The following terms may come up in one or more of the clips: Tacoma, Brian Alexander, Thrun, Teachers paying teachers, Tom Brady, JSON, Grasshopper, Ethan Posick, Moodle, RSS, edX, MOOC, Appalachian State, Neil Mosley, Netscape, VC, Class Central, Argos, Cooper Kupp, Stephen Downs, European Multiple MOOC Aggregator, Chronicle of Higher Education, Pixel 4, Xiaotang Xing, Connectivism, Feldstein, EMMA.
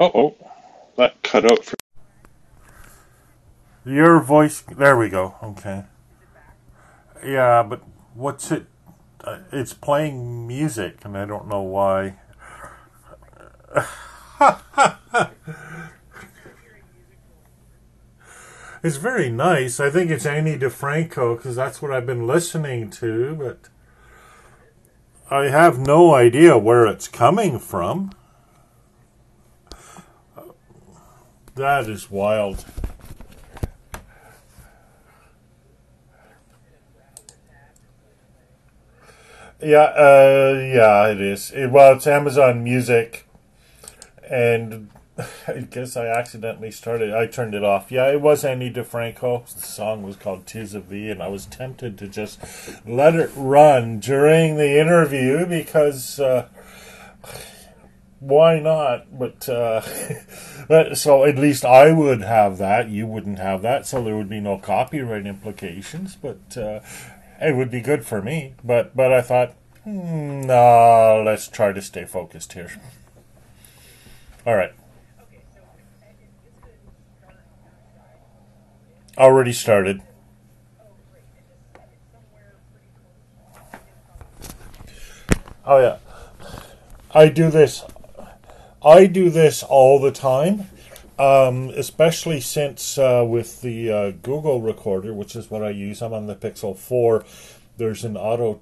Uh-oh, that cut out for... Your voice... There we go. Okay. Yeah, but what's it... it's playing music, and I don't know why. It's very nice. I think it's Ani DiFranco, because that's what I've been listening to, but I have no idea where it's coming from. That is wild. Yeah, it is. Well, it's Amazon Music, and I guess I accidentally started. I turned it off. Yeah, it was Ani DiFranco. The song was called "Tis of Thee," and I was tempted to just let it run during the interview because why not? But so at least I would have that. You wouldn't have that, so there would be no copyright implications. But it would be good for me, but I thought, no, let's try to stay focused here. All right. Already started. Oh, yeah. I do this all the time. Especially since with the Google Recorder, which is what I use, I'm on the Pixel 4, there's an auto,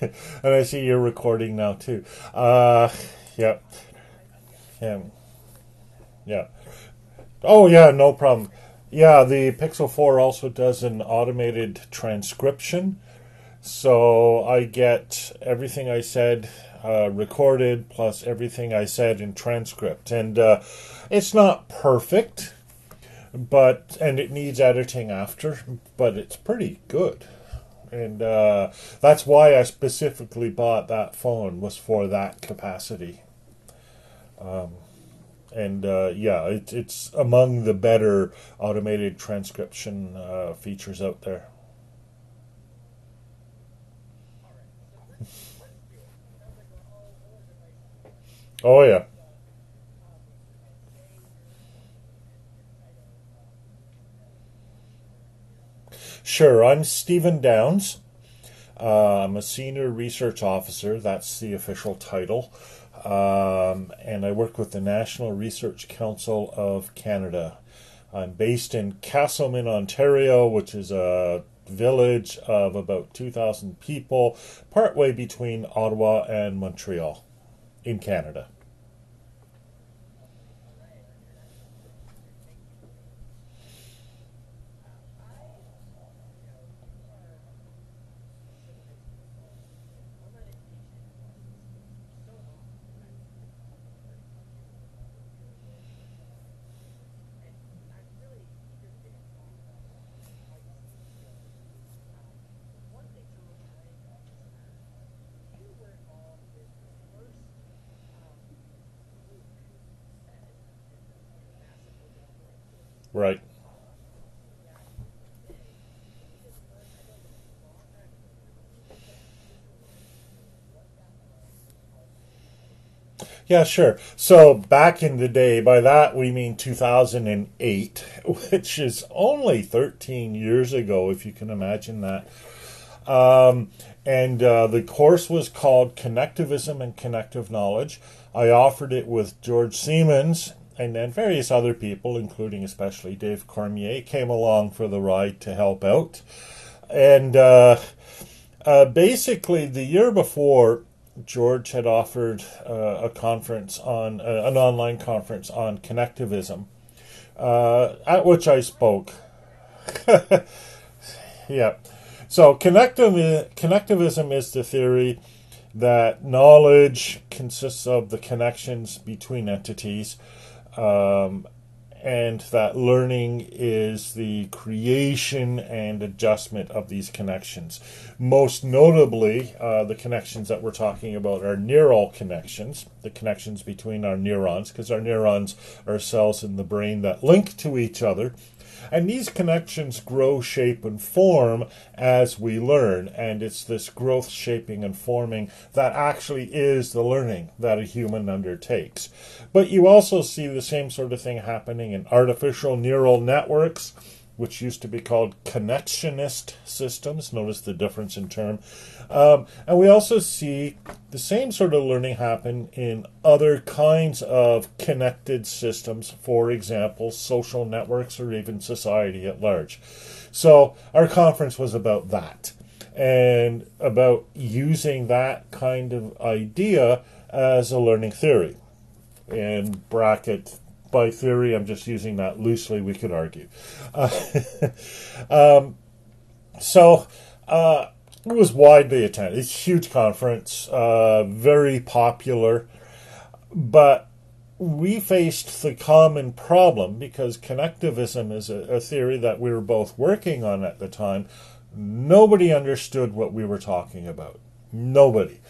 and I see you're recording now too. Yeah. Oh yeah, no problem. Yeah, the Pixel 4 also does an automated transcription, so I get everything I said recorded, plus everything I said in transcript, and it's not perfect, but and it needs editing after, but it's pretty good, and that's why I specifically bought that phone, was for that capacity, and yeah, it's among the better automated transcription features out there. Oh, yeah. Sure, I'm Stephen Downs. I'm a senior research officer. That's the official title. And I work with the National Research Council of Canada. I'm based in Castleman, Ontario, which is a village of about 2,000 people, partway between Ottawa and Montreal in Canada. Right. Yeah, sure. So back in the day, by that we mean 2008, which is only 13 years ago, if you can imagine that. And the course was called Connectivism and Connective Knowledge. I offered it with George Siemens. And then various other people, including especially Dave Cormier, came along for the ride to help out. And basically, the year before, George had offered a conference on an online conference on connectivism, at which I spoke. Yeah. So connectivism is the theory that knowledge consists of the connections between entities. And that learning is the creation and adjustment of these connections. Most notably, the connections that we're talking about are neural connections, the connections between our neurons, because our neurons are cells in the brain that link to each other. And these connections grow, shape, and form as we learn. And it's this growth, shaping, and forming that actually is the learning that a human undertakes. But you also see the same sort of thing happening in artificial neural networks, which used to be called connectionist systems. Notice the difference in term. And we also see the same sort of learning happen in other kinds of connected systems, for example, social networks or even society at large. So our conference was about that and about using that kind of idea as a learning theory. And bracket, by theory, I'm just using that loosely, we could argue. It was widely attended. It's a huge conference, very popular, but we faced the common problem, because connectivism is a theory that we were both working on at the time. Nobody understood what we were talking about. Nobody.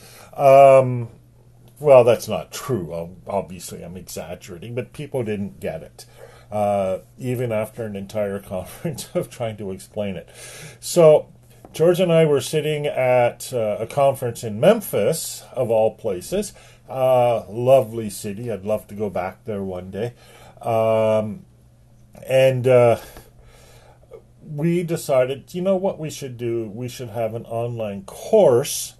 Well, that's not true. Obviously, I'm exaggerating, but people didn't get it, even after an entire conference of trying to explain it. So George and I were sitting at a conference in Memphis, of all places. Lovely city. I'd love to go back there one day. We decided, you know what we should do? We should have an online course.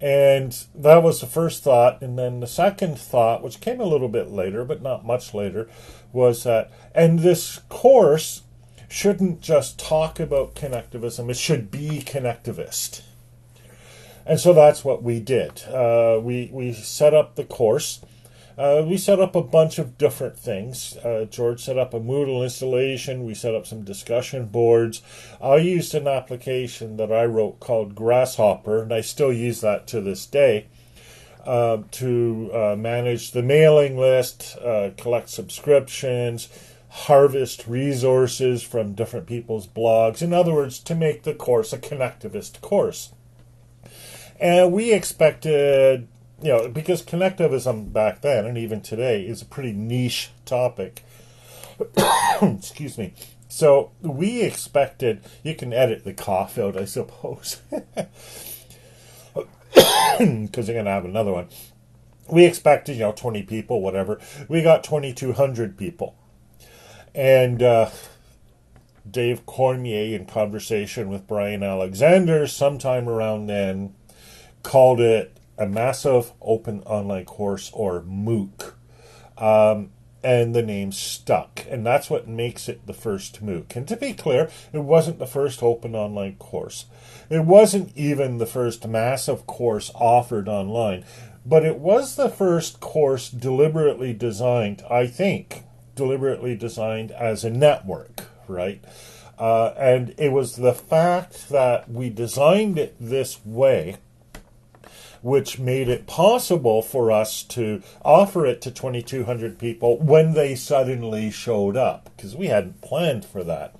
And that was the first thought. And then the second thought, which came a little bit later, but not much later, was that, and this course shouldn't just talk about connectivism, it should be connectivist. And so that's what we did. We set up the course. We set up a bunch of different things. George set up a Moodle installation. We set up some discussion boards. I used an application that I wrote called Grasshopper, and I still use that to this day, to manage the mailing list, collect subscriptions, harvest resources from different people's blogs. In other words, to make the course a connectivist course. And we expected... You know, because connectivism back then, and even today, is a pretty niche topic. Excuse me. So we expected, you can edit the cough out, I suppose, because I'm going to have another one. We expected, 20 people, whatever. We got 2,200 people. And Dave Cormier, in conversation with Brian Alexander sometime around then, called it a massive open online course, or MOOC, and the name stuck, and that's what makes it the first MOOC. And to be clear, it wasn't the first open online course. It wasn't even the first massive course offered online, but it was the first course deliberately designed, I think, deliberately designed as a network, right? And it was the fact that we designed it this way which made it possible for us to offer it to 2,200 people when they suddenly showed up, because we hadn't planned for that.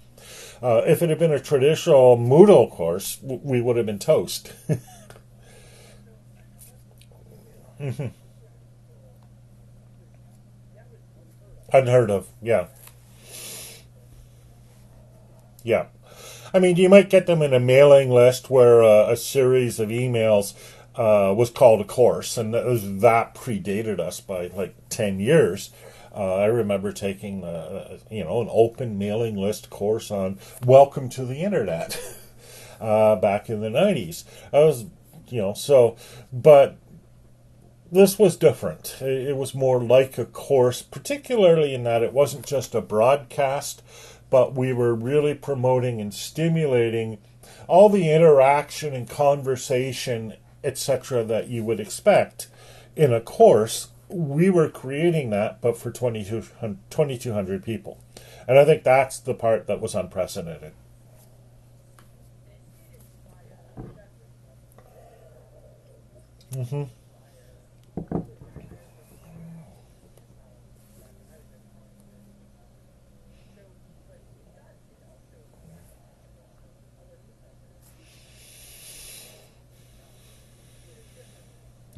If it had been a traditional Moodle course, we would have been toast. Unheard of, yeah. Yeah. I mean, you might get them in a mailing list where a series of emails... was called a course, and that predated us by like 10 years. I remember taking, an open mailing list course on Welcome to the Internet back in the 90s. But this was different. It was more like a course, particularly in that it wasn't just a broadcast, but we were really promoting and stimulating all the interaction and conversation, etc., that you would expect in a course. We were creating that, but for 2,200 people. And I think that's the part that was unprecedented.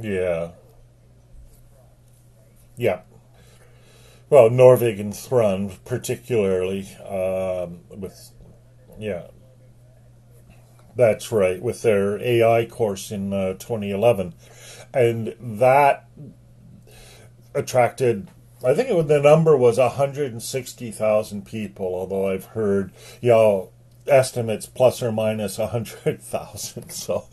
Yeah. Yeah. Well, Norvig and Thrun, particularly, that's right, with their AI course in 2011. And that attracted, I think the number was 160,000 people, although I've heard, estimates plus or minus 100,000. So,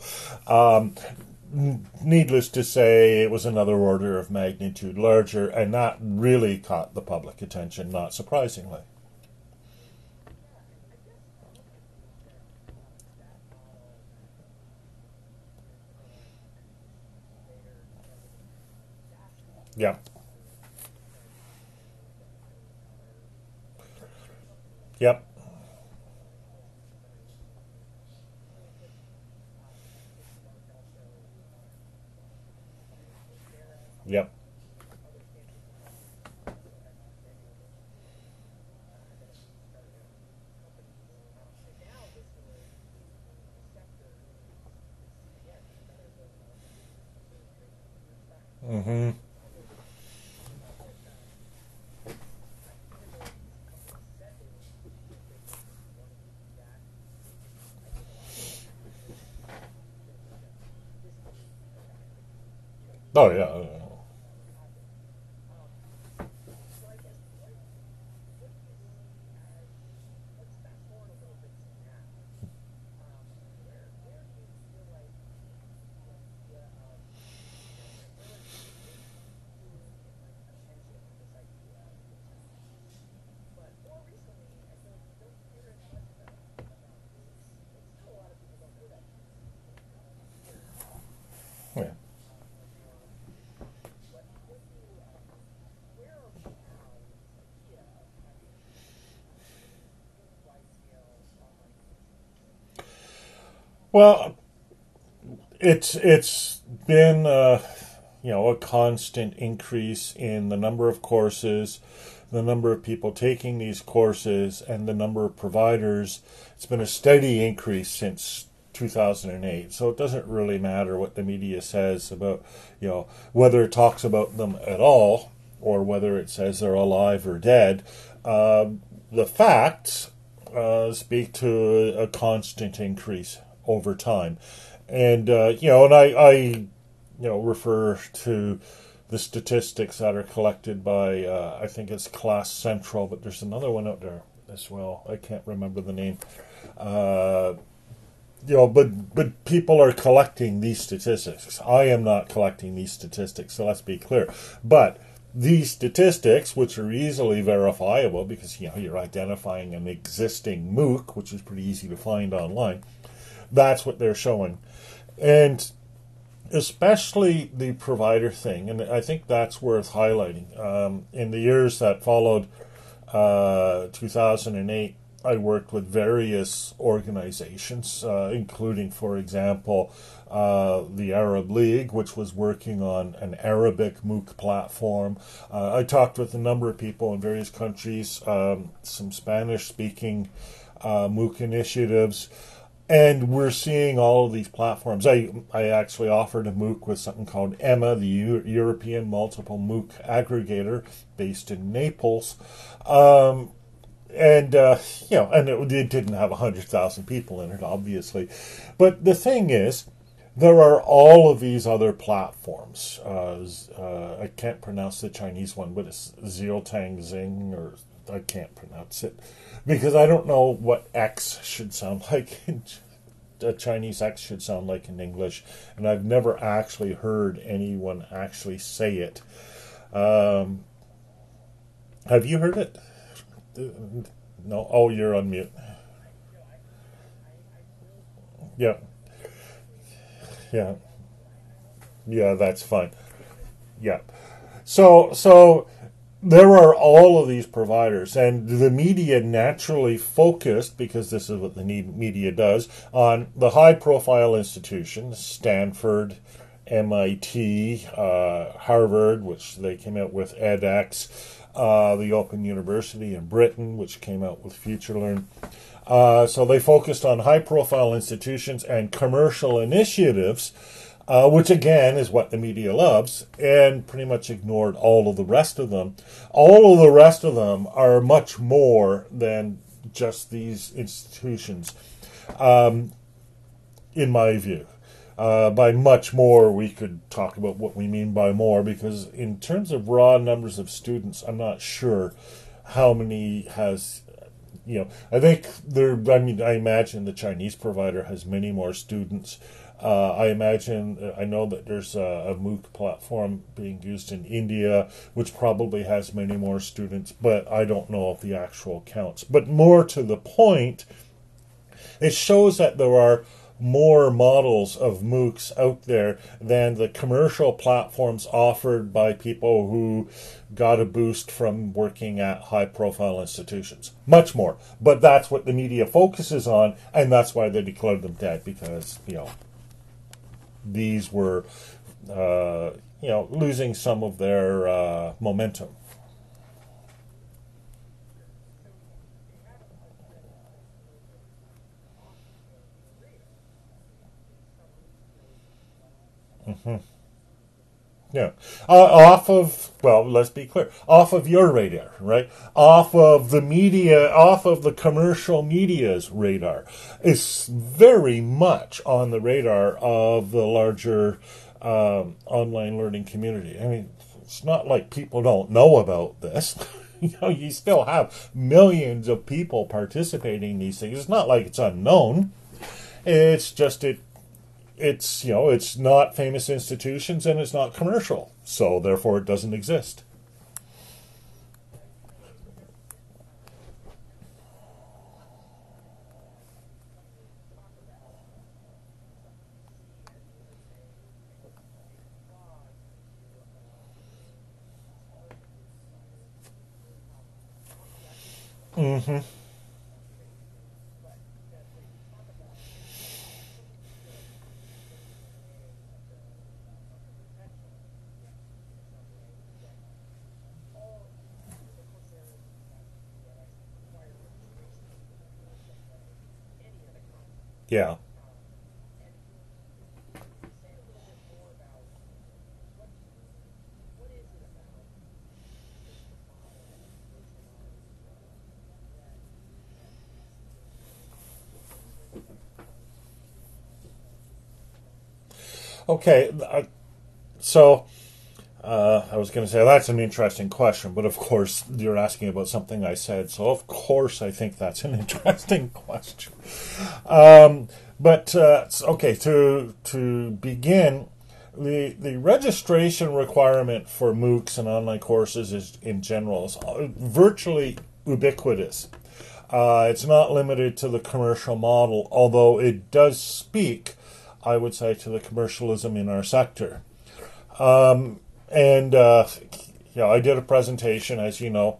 needless to say, it was another order of magnitude larger, and that really caught the public attention, not surprisingly. Yeah. Yep. Yep. Mm-hmm. Oh, yeah. Well, it's been a constant increase in the number of courses, the number of people taking these courses, and the number of providers. It's been a steady increase since 2008. So it doesn't really matter what the media says about, whether it talks about them at all or whether it says they're alive or dead. The facts speak to a constant increase over time. And, I refer to the statistics that are collected by, I think it's Class Central, but there's another one out there as well. I can't remember the name. But people are collecting these statistics. I am not collecting these statistics, so let's be clear. But these statistics, which are easily verifiable because, you're identifying an existing MOOC, which is pretty easy to find online, that's what they're showing. And especially the provider thing, and I think that's worth highlighting. In the years that followed 2008, I worked with various organizations, including, for example, the Arab League, which was working on an Arabic MOOC platform. I talked with a number of people in various countries, some Spanish-speaking MOOC initiatives. And we're seeing all of these platforms. I actually offered a MOOC with something called EMMA, the European Multiple MOOC Aggregator, based in Naples. And it didn't have 100,000 people in it, obviously. But the thing is, there are all of these other platforms. I can't pronounce the Chinese one, but it's Xiaotang Xing, or I can't pronounce it, because I don't know what X should sound like. A Chinese X should sound like in English, and I've never actually heard anyone actually say it. Have you heard it? No? Oh, you're on mute. Yeah. Yeah. Yeah, that's fine. Yeah. So there are all of these providers, and the media naturally focused, because this is what the media does, on the high-profile institutions, Stanford, MIT, Harvard, which they came out with edX, the Open University in Britain, which came out with FutureLearn. So they focused on high-profile institutions and commercial initiatives which again is what the media loves, and pretty much ignored all of the rest of them. All of the rest of them are much more than just these institutions, in my view. By much more, we could talk about what we mean by more, because in terms of raw numbers of students, I'm not sure how many has... I think there. I mean, I imagine the Chinese provider has many more students. I know that there's a MOOC platform being used in India, which probably has many more students, but I don't know if the actual counts. But more to the point, it shows that there are more models of MOOCs out there than the commercial platforms offered by people who got a boost from working at high-profile institutions. Much more. But that's what the media focuses on, and that's why they declared them dead, because, these were, losing some of their momentum. Mm-hmm. Yeah. Let's be clear, off of your radar, right? Off of the media, off of the commercial media's radar. It's very much on the radar of the larger online learning community. I mean, it's not like people don't know about this. You still have millions of people participating in these things. It's not like it's unknown. It's just it's not famous institutions and it's not commercial, so therefore it doesn't exist. Mm-hmm. Yeah. Okay, I was going to say that's an interesting question, but of course you're asking about something I said, so of course I think that's an interesting question. To begin, the registration requirement for MOOCs and online courses is in general is virtually ubiquitous. It's not limited to the commercial model, although it does speak, I would say, to the commercialism in our sector. And I did a presentation, as you know,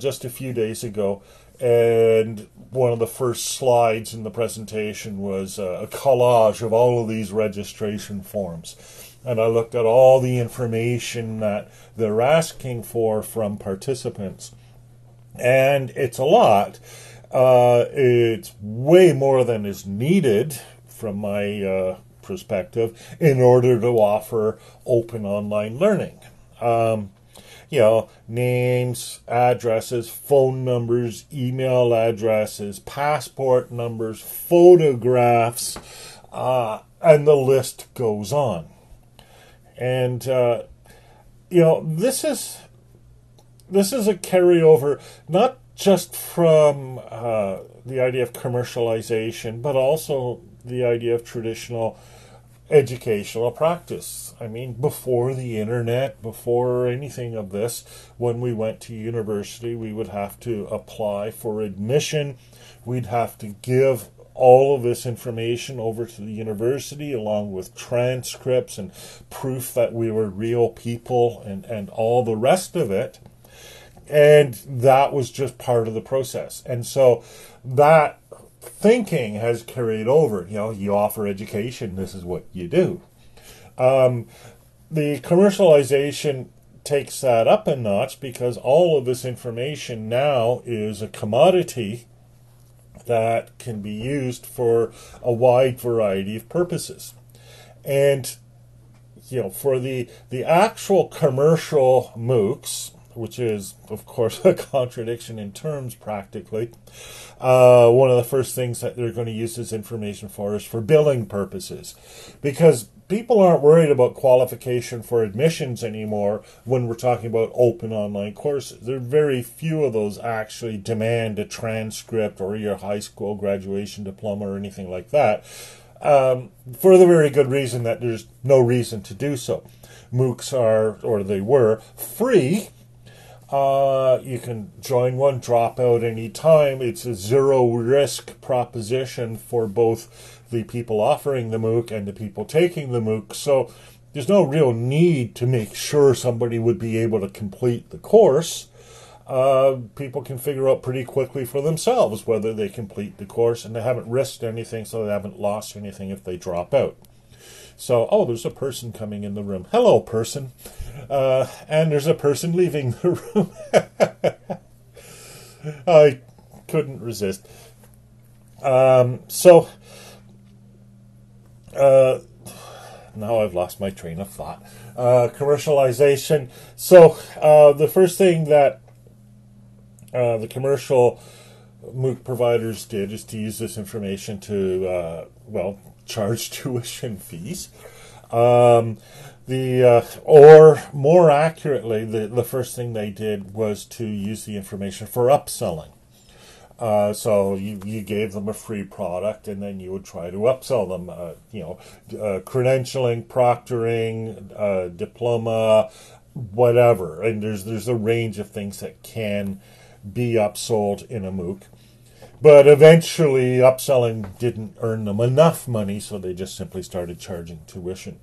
just a few days ago, and one of the first slides in the presentation was a collage of all of these registration forms. And I looked at all the information that they're asking for from participants. And it's a lot. It's way more than is needed from my perspective in order to offer open online learning. Names, addresses, phone numbers, email addresses, passport numbers, photographs, and the list goes on. And this is a carryover not just from the idea of commercialization, but also the idea of traditional educational practice. I mean, before the internet, before anything of this, when we went to university, we would have to apply for admission. We'd have to give all of this information over to the university, along with transcripts and proof that we were real people and all the rest of it. And that was just part of the process. And so that thinking has carried over. You offer education, this is what you do. The commercialization takes that up a notch because all of this information now is a commodity that can be used for a wide variety of purposes. And you know, for the actual commercial MOOCs, which is, of course, a contradiction in terms practically, one of the first things that they're going to use this information for is for billing purposes. Because people aren't worried about qualification for admissions anymore when we're talking about open online courses. There are very few of those actually demand a transcript or your high school graduation diploma or anything like that, for the very good reason that there's no reason to do so. MOOCs are, or they were, free. You can join one, drop out any time. It's a zero risk proposition for both the people offering the MOOC and the people taking the MOOC. So there's no real need to make sure somebody would be able to complete the course. People can figure out pretty quickly for themselves whether they complete the course, and they haven't risked anything, so they haven't lost anything if they drop out. So, oh, there's a person coming in the room. Hello, person. And there's a person leaving the room. I couldn't resist. Now I've lost my train of thought. Commercialization. So, the first thing that the commercial MOOC providers did is to use this information to, well, charge tuition fees. Or more accurately, the first thing they did was to use the information for upselling. So you gave them a free product, and then you would try to upsell them, credentialing, proctoring, diploma, whatever. And there's a range of things that can be upsold in a MOOC. But eventually, upselling didn't earn them enough money, so they just simply started charging tuition.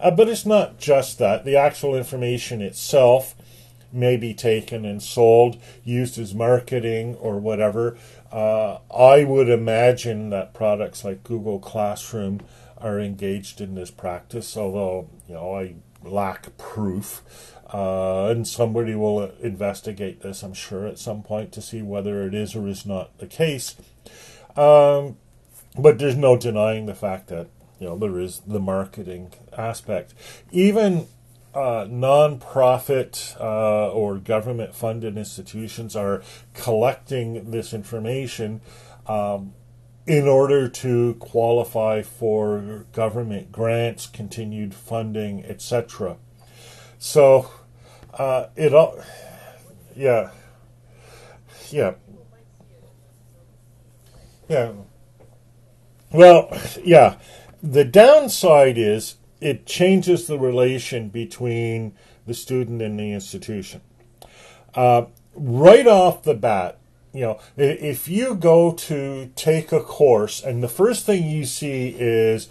But it's not just that. The actual information itself may be taken and sold, used as marketing or whatever. I would imagine that products like Google Classroom are engaged in this practice, although, you know, I lack proof. And somebody will investigate this, I'm sure, at some point to see whether it is or is not the case. But there's no denying the fact that, you know, there is the marketing aspect. Even non-profit or government-funded institutions are collecting this information in order to qualify for government grants, continued funding, etc. So, it all, the downside is it changes the relation between the student and the institution. Right off the bat, you know, if you go to take a course and the first thing you see is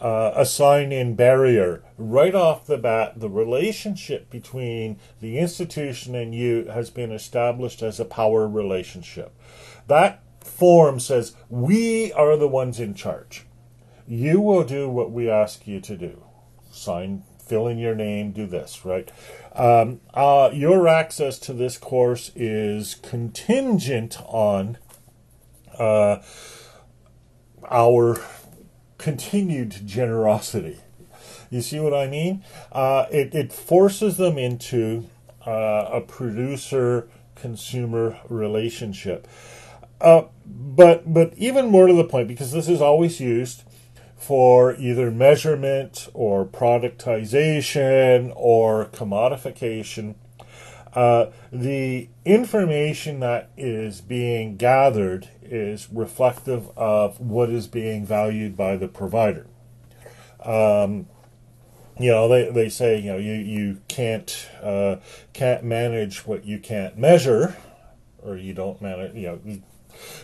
a sign-in barrier, right off the bat, the relationship between the institution and you has been established as a power relationship. That form says, we are the ones in charge. You will do what we ask you to do. Sign, fill in your name, do this, right? Your access to this course is contingent on our continued generosity. You see what I mean? It forces them into a producer-consumer relationship. But even more to the point, because this is always used for either measurement or productization or commodification, the information that is being gathered is reflective of what is being valued by the provider. You know, they say, you know, you can't manage what you can't measure, or you don't manage, you know.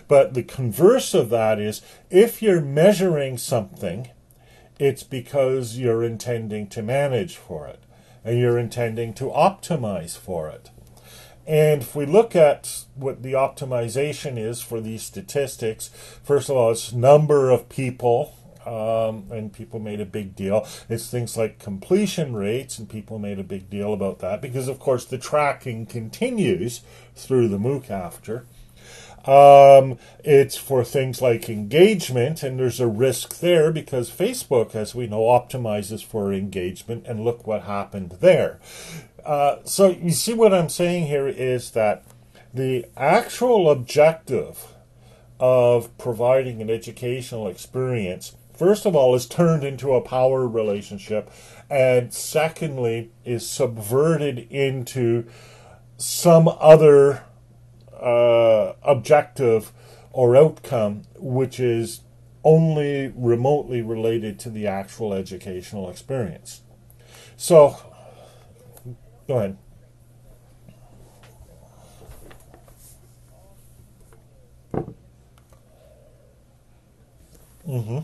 But the converse of that is, if you're measuring something, it's because you're intending to manage for it, and you're intending to optimize for it. And if we look at what the optimization is for these statistics, first of all, it's number of people, and people made a big deal. It's things like completion rates, and people made a big deal about that because, of course, the tracking continues through the MOOC after. It's for things like engagement, and there's a risk there because Facebook, as we know, optimizes for engagement, and look what happened there. So you see what I'm saying here is that the actual objective of providing an educational experience, first of all, is turned into a power relationship, and secondly, is subverted into some other objective or outcome, which is only remotely related to the actual educational experience. So, go ahead. Mm-hmm.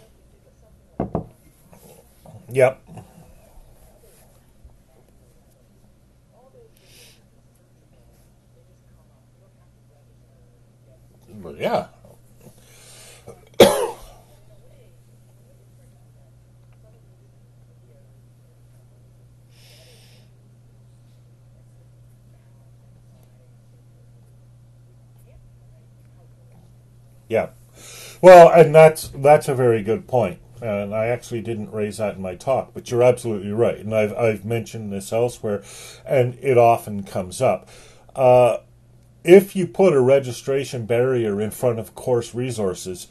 Yep. But yeah. Yeah. Well, and that's a very good point. And I actually didn't raise that in my talk, but you're absolutely right. And I've mentioned this elsewhere, and it often comes up. If you put a registration barrier in front of course resources,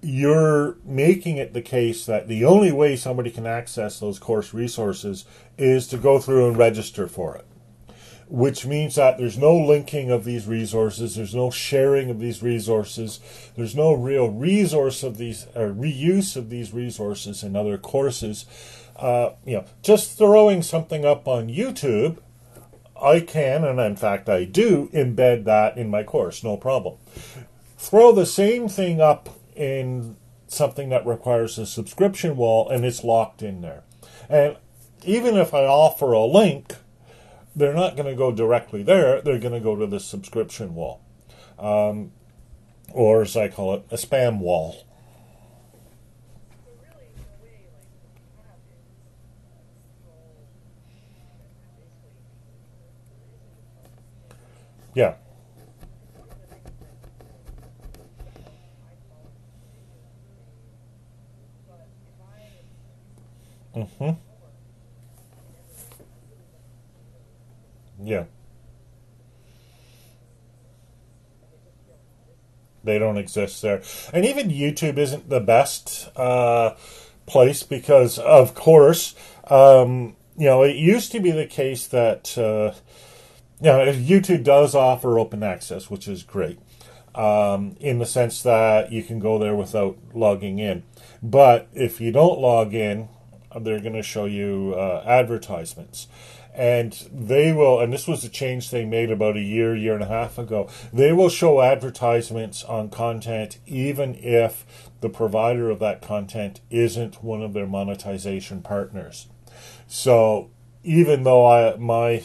you're making it the case that the only way somebody can access those course resources is to go through and register for it, which means that there's no linking of these resources, there's no sharing of these resources, there's no real reuse of these resources in other courses. Just throwing something up on YouTube, I can, and in fact I do, embed that in my course, no problem. Throw the same thing up in something that requires a subscription wall, and it's locked in there. And even if I offer a link, they're not going to go directly there. They're going to go to the subscription wall, or as I call it, a spam wall. Yeah. Mm-hmm. Yeah. They don't exist there. And even YouTube isn't the best place because, of course, it used to be the case that, YouTube does offer open access, which is great, in the sense that you can go there without logging in. But if you don't log in, they're going to show you advertisements. And they will, and this was a change they made about a year and a half ago, they will show advertisements on content even if the provider of that content isn't one of their monetization partners. So even though I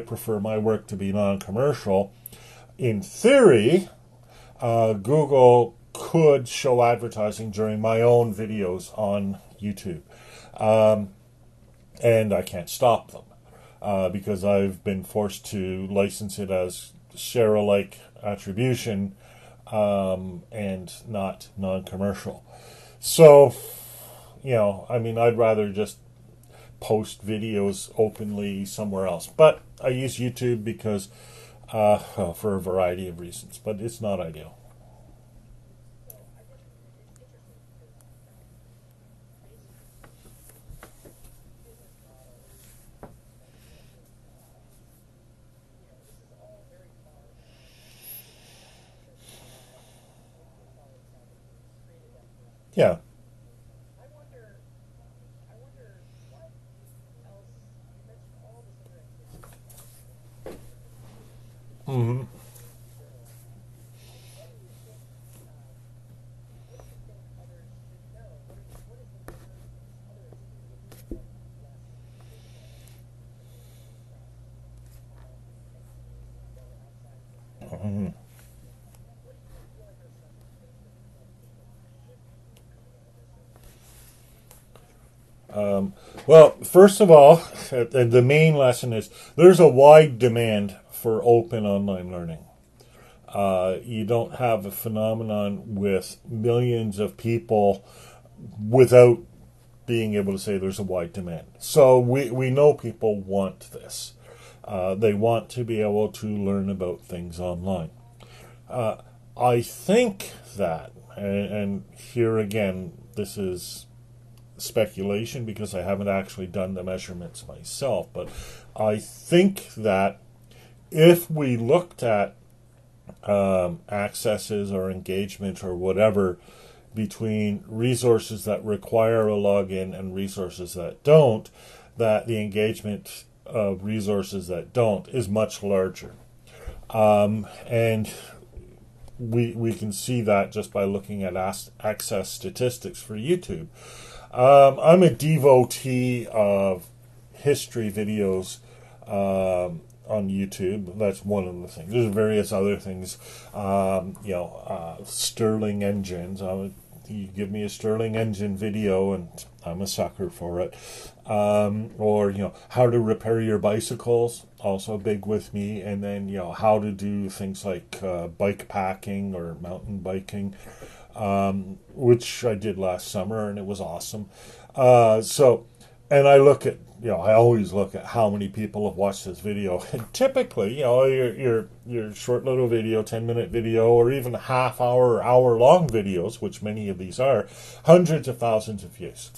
prefer my work to be non-commercial, in theory, Google could show advertising during my own videos on YouTube. And I can't stop them. Because I've been forced to license it as share-alike attribution and not non-commercial. So, I'd rather just post videos openly somewhere else. But I use YouTube because for a variety of reasons, but it's not ideal. Yeah. I wonder what else you mentioned all this. Mm-hmm. Mm-hmm. Well, first of all, the main lesson is there's a wide demand for open online learning. You don't have a phenomenon with millions of people without being able to say there's a wide demand. So we know people want this. They want to be able to learn about things online. I think that, and here again, this is speculation because I haven't actually done the measurements myself, but I think that if we looked at accesses or engagement or whatever between resources that require a login and resources that don't, that the engagement of resources that don't is much larger. And we can see that just by looking at access statistics for YouTube. I'm a devotee of history videos on YouTube. That's one of the things. There's various other things, Stirling engines. You give me a Stirling engine video and I'm a sucker for it. Or, how to repair your bicycles, also big with me. And then, how to do things like bike packing or mountain biking, which I did last summer and it was awesome. And I look at, I always look at how many people have watched this video. And typically, your short little video, 10-minute video, or even half-hour, hour-long videos, which many of these are, hundreds of thousands of views.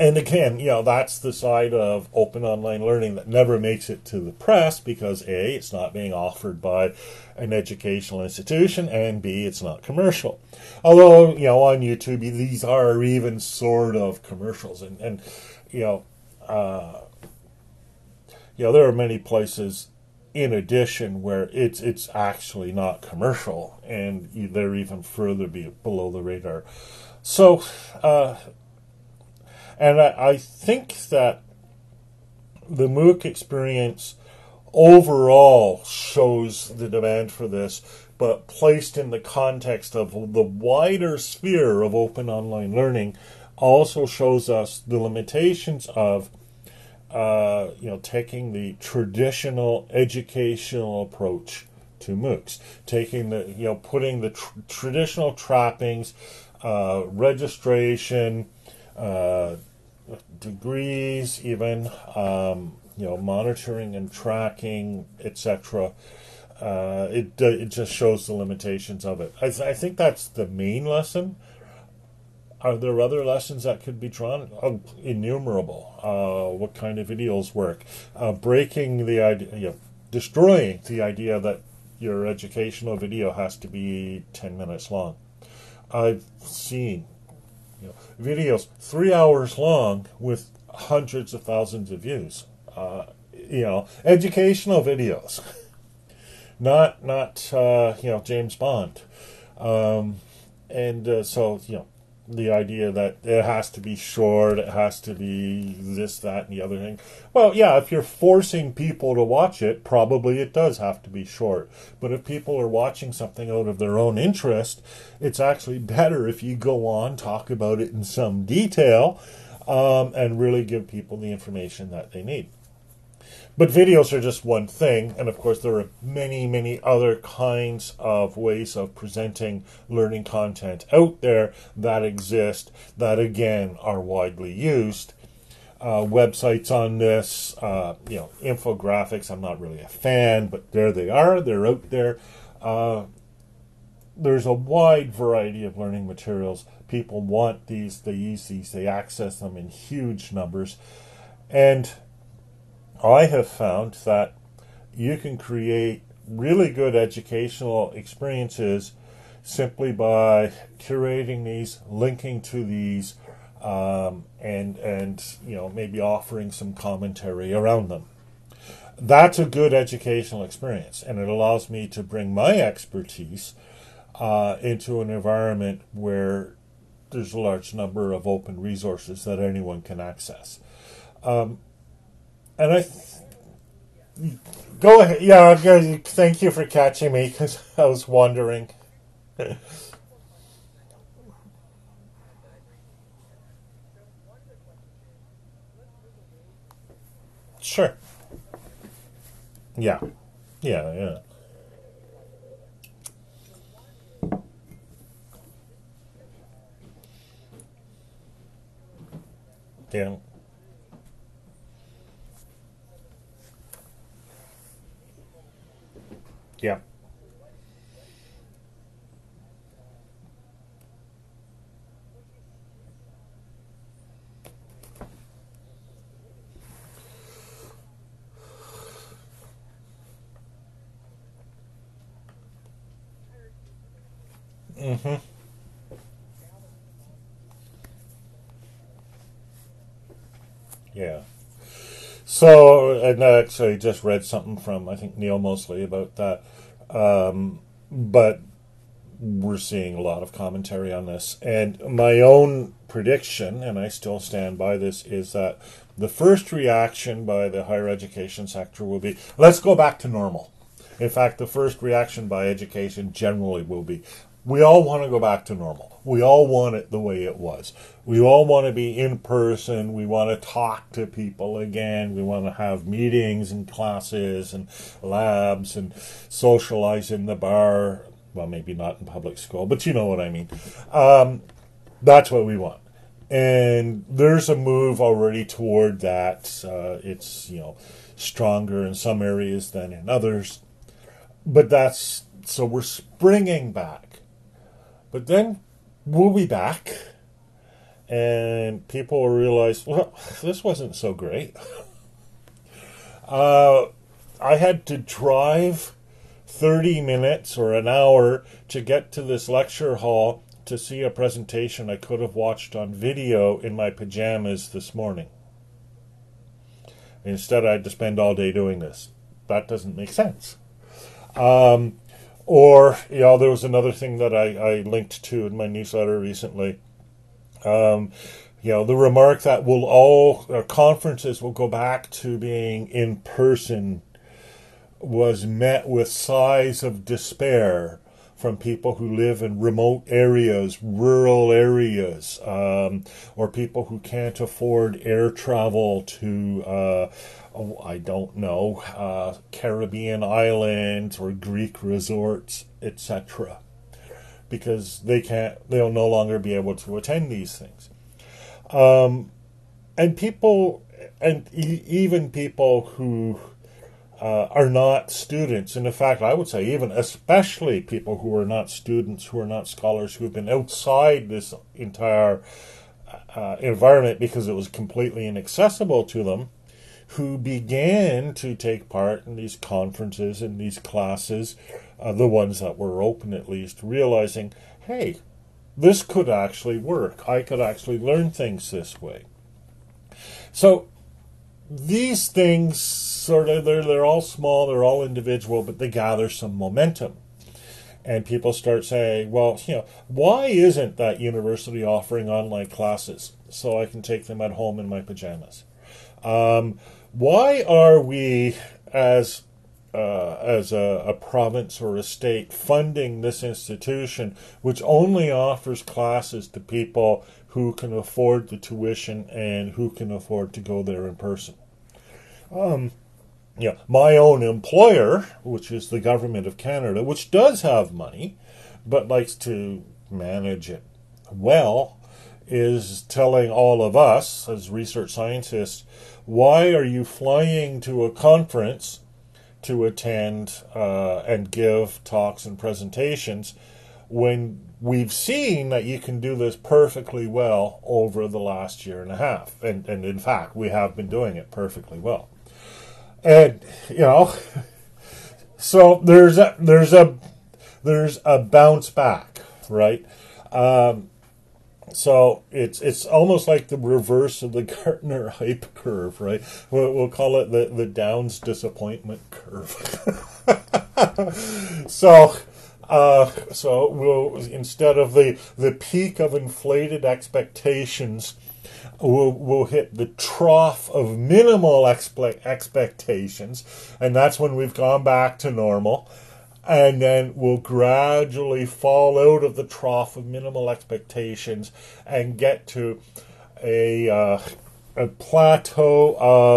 And again, that's the side of open online learning that never makes it to the press because A, it's not being offered by an educational institution, and B, it's not commercial. Although, on YouTube, these are even sort of commercials. And there are many places in addition where it's actually not commercial, and they're even further below the radar. So, and I think that the MOOC experience overall shows the demand for this, but placed in the context of the wider sphere of open online learning also shows us the limitations of, taking the traditional educational approach to MOOCs, putting the traditional trappings, registration, degrees, even, monitoring and tracking, etc. It just shows the limitations of it. I think that's the main lesson. Are there other lessons that could be drawn? Oh, innumerable. What kind of videos work? Breaking the idea, destroying the idea that your educational video has to be 10 minutes long. I've seen videos 3 hours long with hundreds of thousands of views. Educational videos, not James Bond, so the idea that it has to be short, it has to be this, that, and the other thing. Well, yeah, if you're forcing people to watch it, probably it does have to be short. But if people are watching something out of their own interest, it's actually better if you go on, talk about it in some detail, and really give people the information that they need. But videos are just one thing, and of course there are many, many other kinds of ways of presenting learning content out there that exist, that again are widely used. Websites on this, infographics, I'm not really a fan, but there they are, they're out there. There's a wide variety of learning materials. People want these, they use these, they access them in huge numbers. And I have found that you can create really good educational experiences simply by curating these, linking to these, and maybe offering some commentary around them. That's a good educational experience, and it allows me to bring my expertise into an environment where there's a large number of open resources that anyone can access. And go ahead. Yeah, thank you for catching me because I was wondering. Sure. Yeah. Yeah. Yeah. Yeah. Mm-hmm. Yeah. So, and I actually just read something from, I think, Neil Mosley about that. But we're seeing a lot of commentary on this. And my own prediction, and I still stand by this, is that the first reaction by the higher education sector will be, let's go back to normal. In fact, the first reaction by education generally will be, we all want to go back to normal. We all want it the way it was. We all want to be in person. We want to talk to people again. We want to have meetings and classes and labs and socialize in the bar. Well, maybe not in public school, but you know what I mean. That's what we want. And there's a move already toward that. It's, you know, stronger in some areas than in others. But that's, so we're springing back. But then we'll be back, and people will realize, well, this wasn't so great. I had to drive 30 minutes or an hour to get to this lecture hall to see a presentation I could have watched on video in my pajamas this morning. Instead, I had to spend all day doing this. That doesn't make sense. Or, you know, there was another thing that I linked to in my newsletter recently. You know, the remark that we'll all, our conferences will go back to being in person was met with sighs of despair from people who live in remote areas, rural areas, or people who can't afford air travel to, Caribbean islands or Greek resorts, etc. Because they'll no longer be able to attend these things. And people, and even people who are not students, and in fact, I would say even especially people who are not students, who are not scholars, who have been outside this entire environment because it was completely inaccessible to them, who began to take part in these conferences and these classes, the ones that were open at least, realizing, hey, this could actually work. I could actually learn things this way. So these things, sort of, they're all small, they're all individual, but they gather some momentum. And people start saying, well, you know, why isn't that university offering online classes so I can take them at home in my pajamas? Why are we, as a province or a state, funding this institution which only offers classes to people who can afford the tuition and who can afford to go there in person? Yeah, my own employer, which is the government of Canada, which does have money, but likes to manage it well, is telling all of us as research scientists, why are you flying to a conference to attend and give talks and presentations when we've seen that you can do this perfectly well over the last year and a half? And in fact, we have been doing it perfectly well. And, you know, so there's a bounce back, right? So it's almost like the reverse of the Gartner hype curve, right? We'll call it the Downs disappointment curve. So we'll, instead of the peak of inflated expectations, we'll hit the trough of minimal expectations, and that's when we've gone back to normal. And then we'll gradually fall out of the trough of minimal expectations and get to a plateau of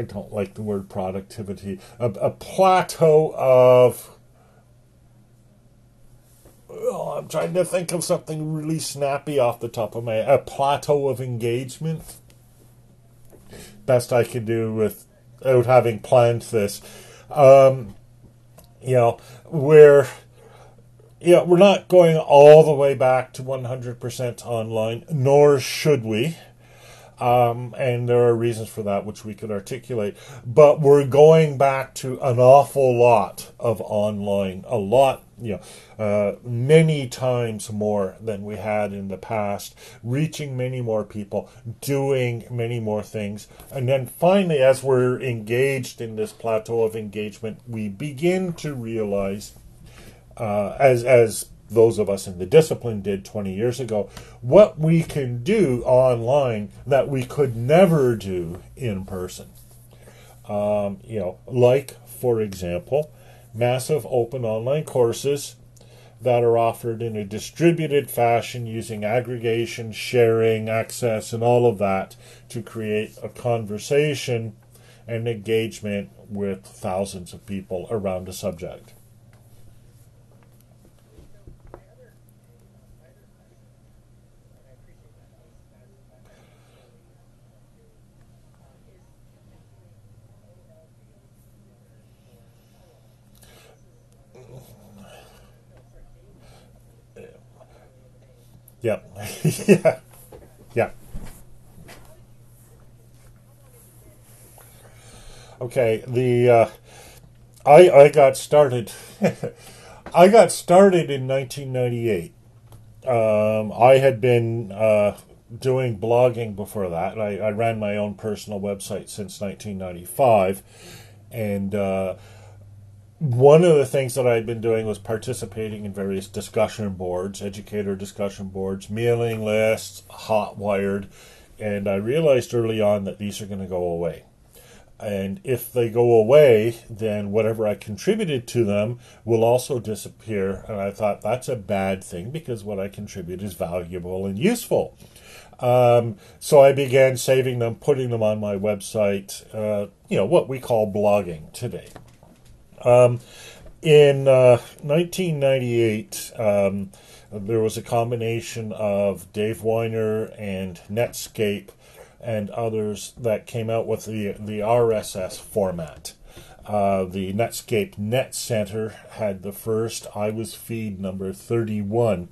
I don't like the word productivity, a plateau of, oh, I'm trying to think of something really snappy off the top of my head, a plateau of engagement. Best I can do without having planned this. You know, we're not going all the way back to 100% online, nor should we. And there are reasons for that which we could articulate. But we're going back to an awful lot of online, a lot, you know, many times more than we had in the past, reaching many more people, doing many more things. And then finally, as we're engaged in this plateau of engagement, we begin to realize, as those of us in the discipline did 20 years ago, what we can do online that we could never do in person. You know, like, for example, massive open online courses that are offered in a distributed fashion using aggregation, sharing, access, and all of that to create a conversation and engagement with thousands of people around a subject. Yep. Yeah. Yeah. Okay. I got started. I got started in 1998. I had been doing blogging before that. I ran my own personal website since 1995, and one of the things that I had been doing was participating in various discussion boards, educator discussion boards, mailing lists, hotwired, and I realized early on that these are going to go away. And if they go away, then whatever I contributed to them will also disappear. And I thought, that's a bad thing, because what I contribute is valuable and useful. So I began saving them, putting them on my website, you know, what we call blogging today. In 1998, there was a combination of Dave Winer and Netscape and others that came out with the RSS format. The Netscape Net Center had the first. I was feed number 31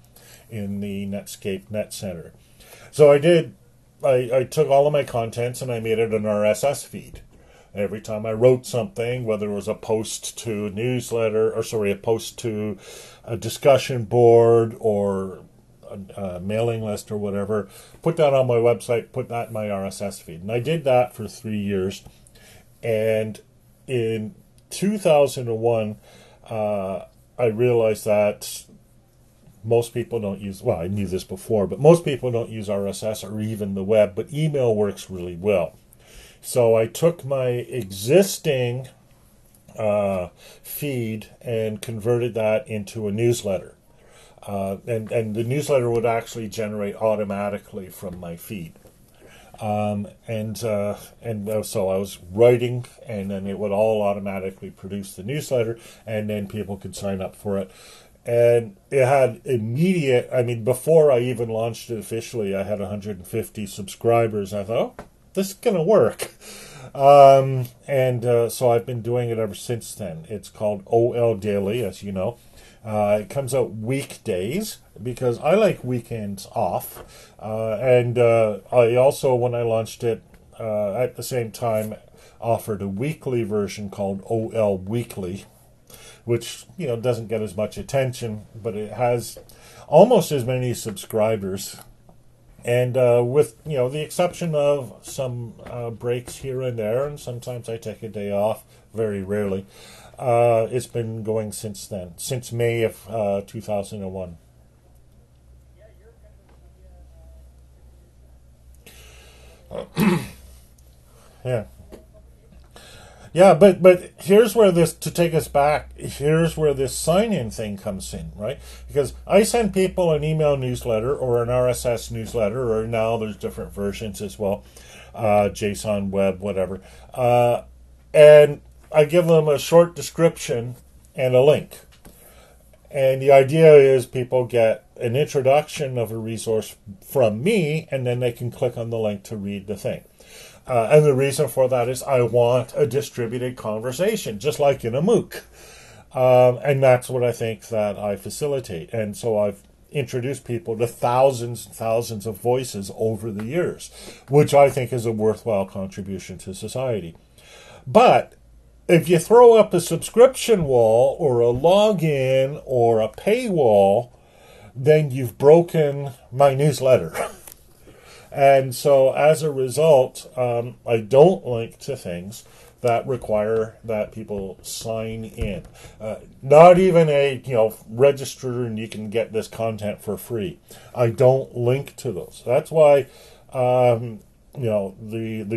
in the Netscape Net Center. So I took all of my contents and I made it an RSS feed. Every time I wrote something, whether it was a post to a newsletter, or sorry, a post to a discussion board or a mailing list or whatever, put that on my website, put that in my RSS feed. And I did that for 3 years. And in 2001, I realized that most people don't use, well, I knew this before, but most people don't use RSS or even the web, but email works really well. So I took my existing feed and converted that into a newsletter. And the newsletter would actually generate automatically from my feed. And so I was writing, and then it would all automatically produce the newsletter, and then people could sign up for it. And it had immediate, I mean, before I even launched it officially, I had 150 subscribers. I thought, oh, this is going to work. So I've been doing it ever since then. It's called OL Daily, as you know. It comes out weekdays because I like weekends off. I also, when I launched it at the same time, offered a weekly version called OL Weekly, which, you know, doesn't get as much attention, but it has almost as many subscribers. And with, you know, the exception of some breaks here and there, and sometimes I take a day off, very rarely, it's been going since then, since May of 2001. Yeah. Yeah, but here's where this, to take us back, here's where this sign-in thing comes in, right? Because I send people an email newsletter or an RSS newsletter, or now there's different versions as well. JSON, web, whatever. And I give them a short description and a link. And the idea is people get an introduction of a resource from me, and then they can click on the link to read the thing. And the reason for that is I want a distributed conversation, just like in a MOOC. And that's what I think that I facilitate. And so I've introduced people to thousands and thousands of voices over the years, which I think is a worthwhile contribution to society. But if you throw up a subscription wall or a login or a paywall, then you've broken my newsletter. And so as a result, I don't link to things that require that people sign in. Not even a, register and you can get this content for free. I don't link to those. That's why, the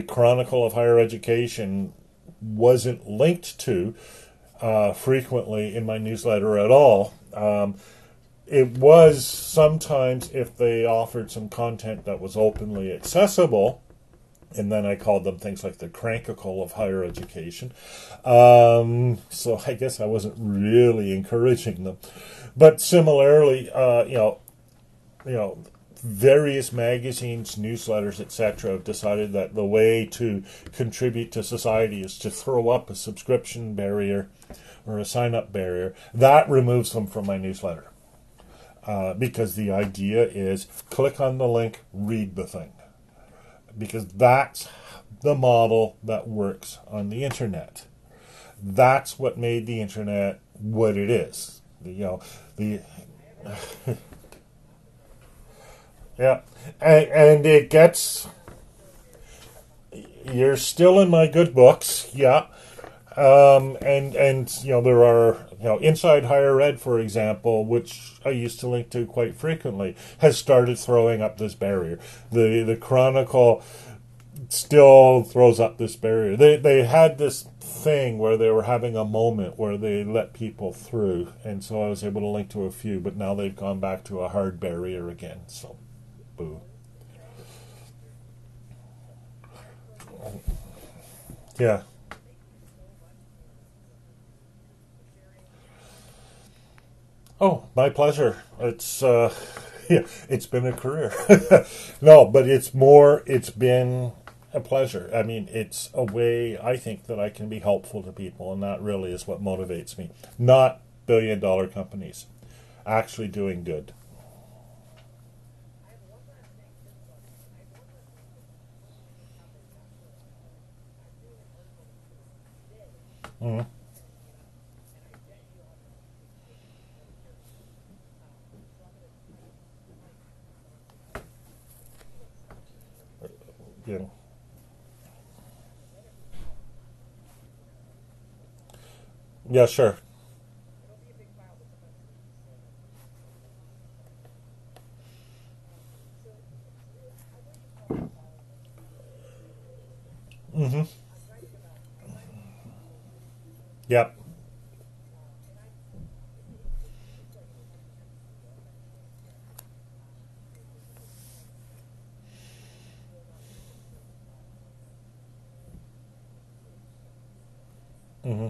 Chronicle of Higher Education wasn't linked to frequently in my newsletter at all. It was sometimes if they offered some content that was openly accessible, and then I called them things like the Chronicle of Higher Education. So I guess I wasn't really encouraging them. But similarly, various magazines, newsletters, etc. have decided that the way to contribute to society is to throw up a subscription barrier or a sign-up barrier. That removes them from my newsletter. Because the idea is click on the link, read the thing. Because that's the model that works on the internet. That's what made the internet what it is. Yeah. And it gets, you're still in my good books. Yeah. There are, Inside Higher Ed, for example, which I used to link to quite frequently, has started throwing up this barrier. The Chronicle still throws up this barrier. They had this thing where they were having a moment where they let people through, and so I was able to link to a few, but now they've gone back to a hard barrier again, so boo. Yeah. Oh, my pleasure. It's it's been a career. No, but it's been a pleasure. I mean, it's a way I think that I can be helpful to people, and that really is what motivates me. Not billion-dollar companies. Actually doing good. Mm-hmm. Yeah, sure. Mm-hmm. Yep. Mm-hmm.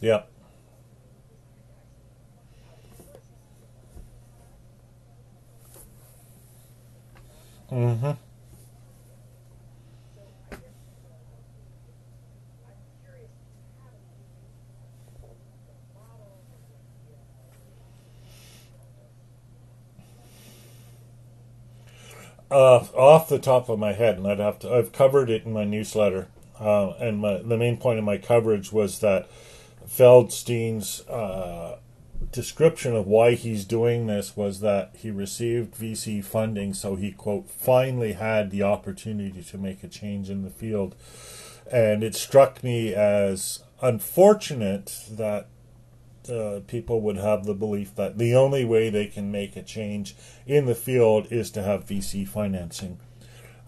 Yeah. Mm-hmm. Off the top of my head, and I've covered it in my newsletter, and the main point of my coverage was that Feldstein's description of why he's doing this was that he received VC funding, so he, quote, finally had the opportunity to make a change in the field. And it struck me as unfortunate that people would have the belief that the only way they can make a change in the field is to have VC financing.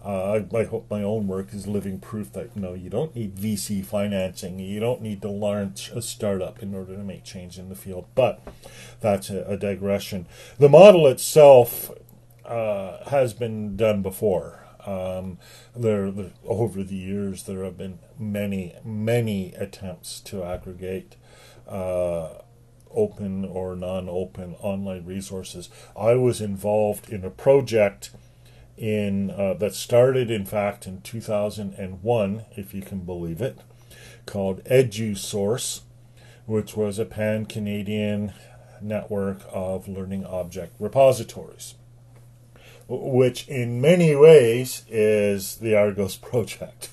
I hope my own work is living proof that, you know, you don't need VC financing, you don't need to launch a startup in order to make change in the field. But that's a digression. The model itself has been done before. Over the years, there have been many, many attempts to aggregate open or non-open online resources. I was involved in a project that started, in fact, in 2001, if you can believe it, called EduSource, which was a pan-Canadian network of learning object repositories, which in many ways is the Argos project.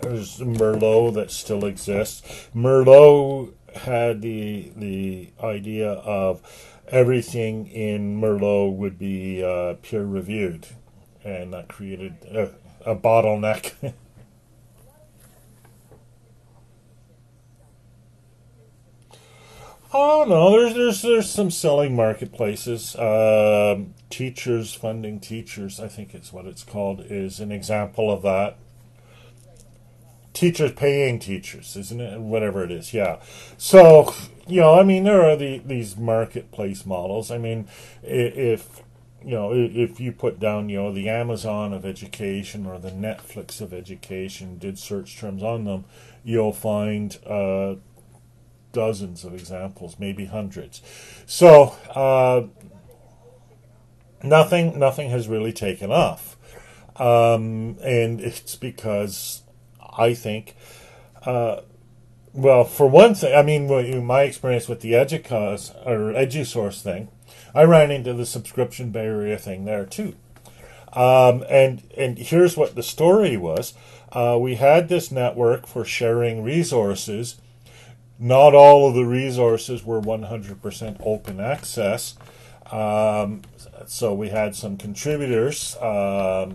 There's Merlot that still exists. Merlot had the idea of everything in Merlot would be peer-reviewed, and that created a bottleneck. Oh no, there's some selling marketplaces. Teachers Funding Teachers, I think is what it's called, is an example of that. Teachers Paying Teachers, isn't it? Whatever it is, yeah. So, you know, I mean, there are these marketplace models. I mean, if you put down, you know, the Amazon of education or the Netflix of education, did search terms on them, you'll find dozens of examples, maybe hundreds. So nothing has really taken off, and it's because I think, well, for one thing, I mean, in my experience with the EduCause or EduSource thing, I ran into the subscription barrier thing there too, and here's what the story was: we had this network for sharing resources. Not all of the resources were 100% open access, so we had some contributors. I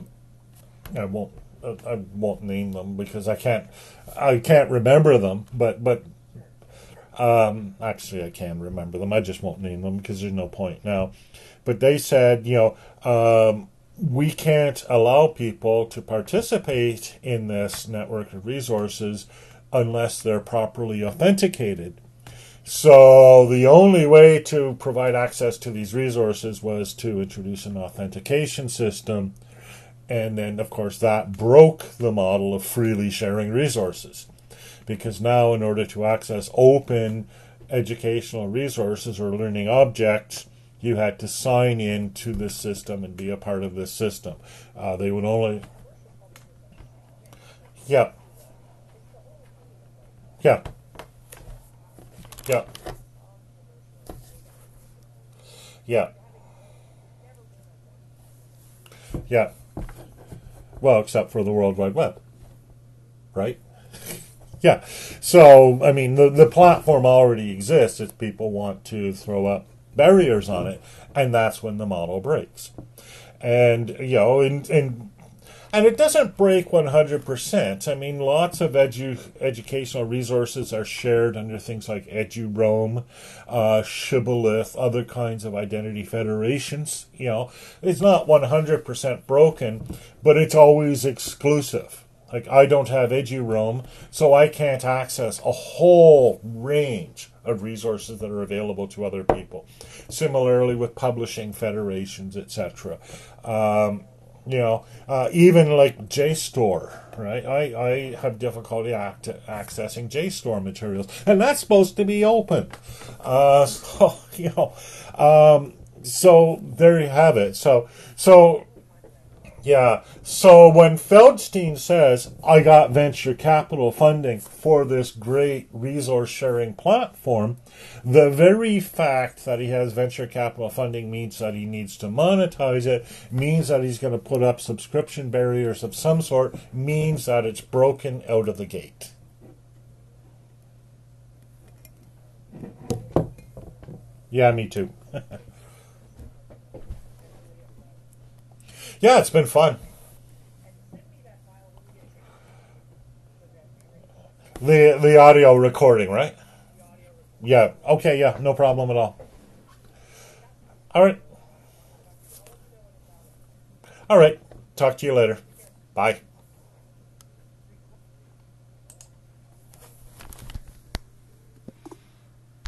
won't name them because I can't remember them. But actually, I can remember them. I just won't name them because there's no point now. But they said, you know, we can't allow people to participate in this network of resources unless they're properly authenticated. So the only way to provide access to these resources was to introduce an authentication system. And then, of course, that broke the model of freely sharing resources. Because now, in order to access open educational resources or learning objects, you had to sign in to this system and be a part of this system. They would only... Yeah. Yeah. Yeah. Yeah. Yeah. Well, except for the World Wide Web. Right? Yeah. So, I mean, the platform already exists if people want to throw up barriers on it, and that's when the model breaks. And, you know, and it doesn't break 100%. I mean, lots of educational resources are shared under things like Eduroam, Shibboleth, other kinds of identity federations. You know, it's not 100% broken, but it's always exclusive. Like, I don't have Eduroam, so I can't access a whole range of resources that are available to other people. Similarly with publishing federations, etc. You know, even like JSTOR, right? I have difficulty accessing JSTOR materials, and that's supposed to be open. So, you know, so there you have it. So, yeah. So when Feldstein says, I got venture capital funding for this great resource sharing platform, the very fact that he has venture capital funding means that he needs to monetize it, means that he's going to put up subscription barriers of some sort, means that it's broken out of the gate. Yeah, me too. Yeah, it's been fun. The audio recording, right? Yeah, okay, yeah, no problem at all. All right. All right. Talk to you later. Bye.